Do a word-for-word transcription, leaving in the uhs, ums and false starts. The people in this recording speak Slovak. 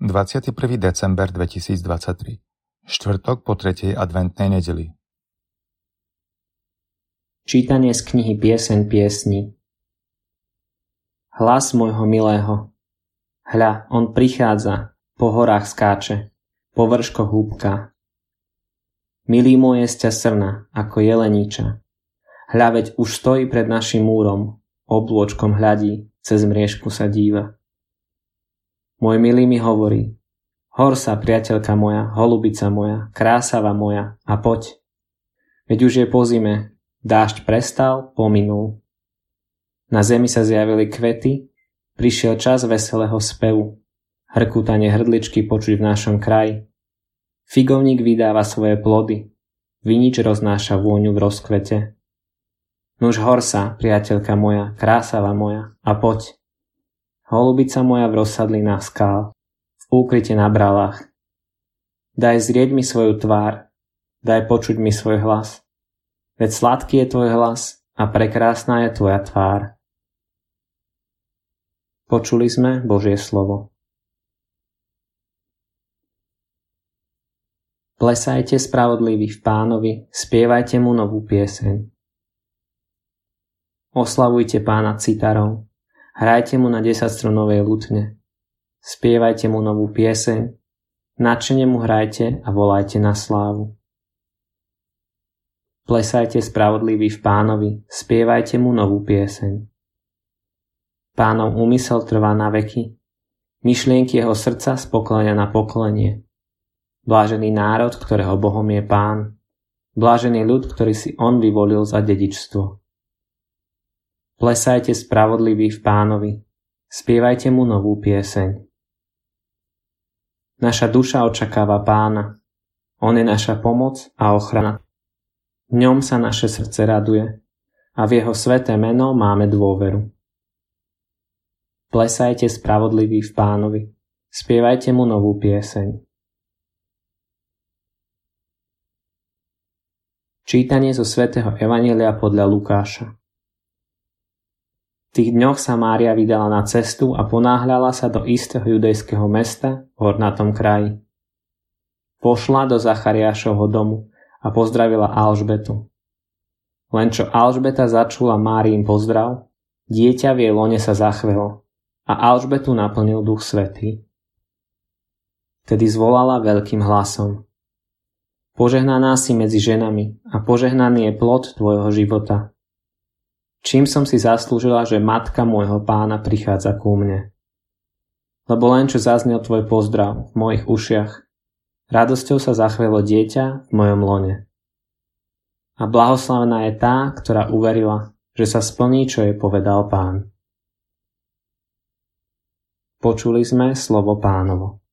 dvadsiateho prvého december dvetisícdvadsaťtri, štvrtok po tretej adventnej nedeli. Čítanie z knihy Pieseň piesní. Hlas môjho milého. Hľa, on prichádza, po horách skáče, po vrškoch húbka. Milý moje sťa srna, ako jeleníča. Hľa, veď už stojí pred našim múrom, oblôčkom hľadí, cez mriežku sa díva. Môj milý mi hovorí, hor sa, priateľka moja, holubica moja, krásava moja, a poď. Veď už je po zime, dážď prestal, pominul. Na zemi sa zjavili kvety, prišiel čas veselého spevu, hrkutanie hrdličky počuť v našom kraji. Figovník vydáva svoje plody, vinič roznáša vôňu v rozkvete. Nuž hor sa, priateľka moja, krásava moja, a poď. Holubica moja v rozsadlinách skál, v úkryte na bralách. Daj zrieť mi svoju tvár, daj počuť mi svoj hlas. Veď sladký je tvoj hlas a prekrásna je tvoja tvár. Počuli sme Božie slovo. Plesajte, spravodliví, v Pánovi, spievajte mu novú pieseň. Oslavujte Pána citarou. Hrajte mu na desaťstrunovej lutne. Spievajte mu novú pieseň. Nadšene mu hrajte a volajte na slávu. Plesajte, spravodliví, v Pánovi, spievajte mu novú pieseň. Pánov úmysel trvá na veky. Myšlienky jeho srdca z pokolenia na pokolenie. Blážený národ, ktorého Bohom je Pán. Blážený ľud, ktorý si on vyvolil za dedičstvo. Plesajte, spravodlivý, v Pánovi, spievajte mu novú pieseň. Naša duša očakáva Pána, on je naša pomoc a ochrana. V ňom sa naše srdce raduje a v jeho sväté meno máme dôveru. Plesajte, spravodlivý, v Pánovi, spievajte mu novú pieseň. Čítanie zo svätého Evanjelia podľa Lukáša. V tých dňoch sa Mária vydala na cestu a ponáhľala sa do istého judejského mesta v hornatom kraji. Pošla do Zachariášovho domu a pozdravila Alžbetu. Len čo Alžbeta začula Máriin pozdrav, dieťa v jej lone sa zachvelo a Alžbetu naplnil Duch Svätý. Vtedy zvolala veľkým hlasom: Požehnaná si medzi ženami a požehnaný je plod tvojho života. Čím som si zaslúžila, že matka môjho Pána prichádza ku mne. Lebo len čo zaznel tvoj pozdrav v mojich ušiach, radosťou sa zachvelo dieťa v mojom lone. A blahoslavená je tá, ktorá uverila, že sa splní, čo jej povedal Pán. Počuli sme slovo Pánovo.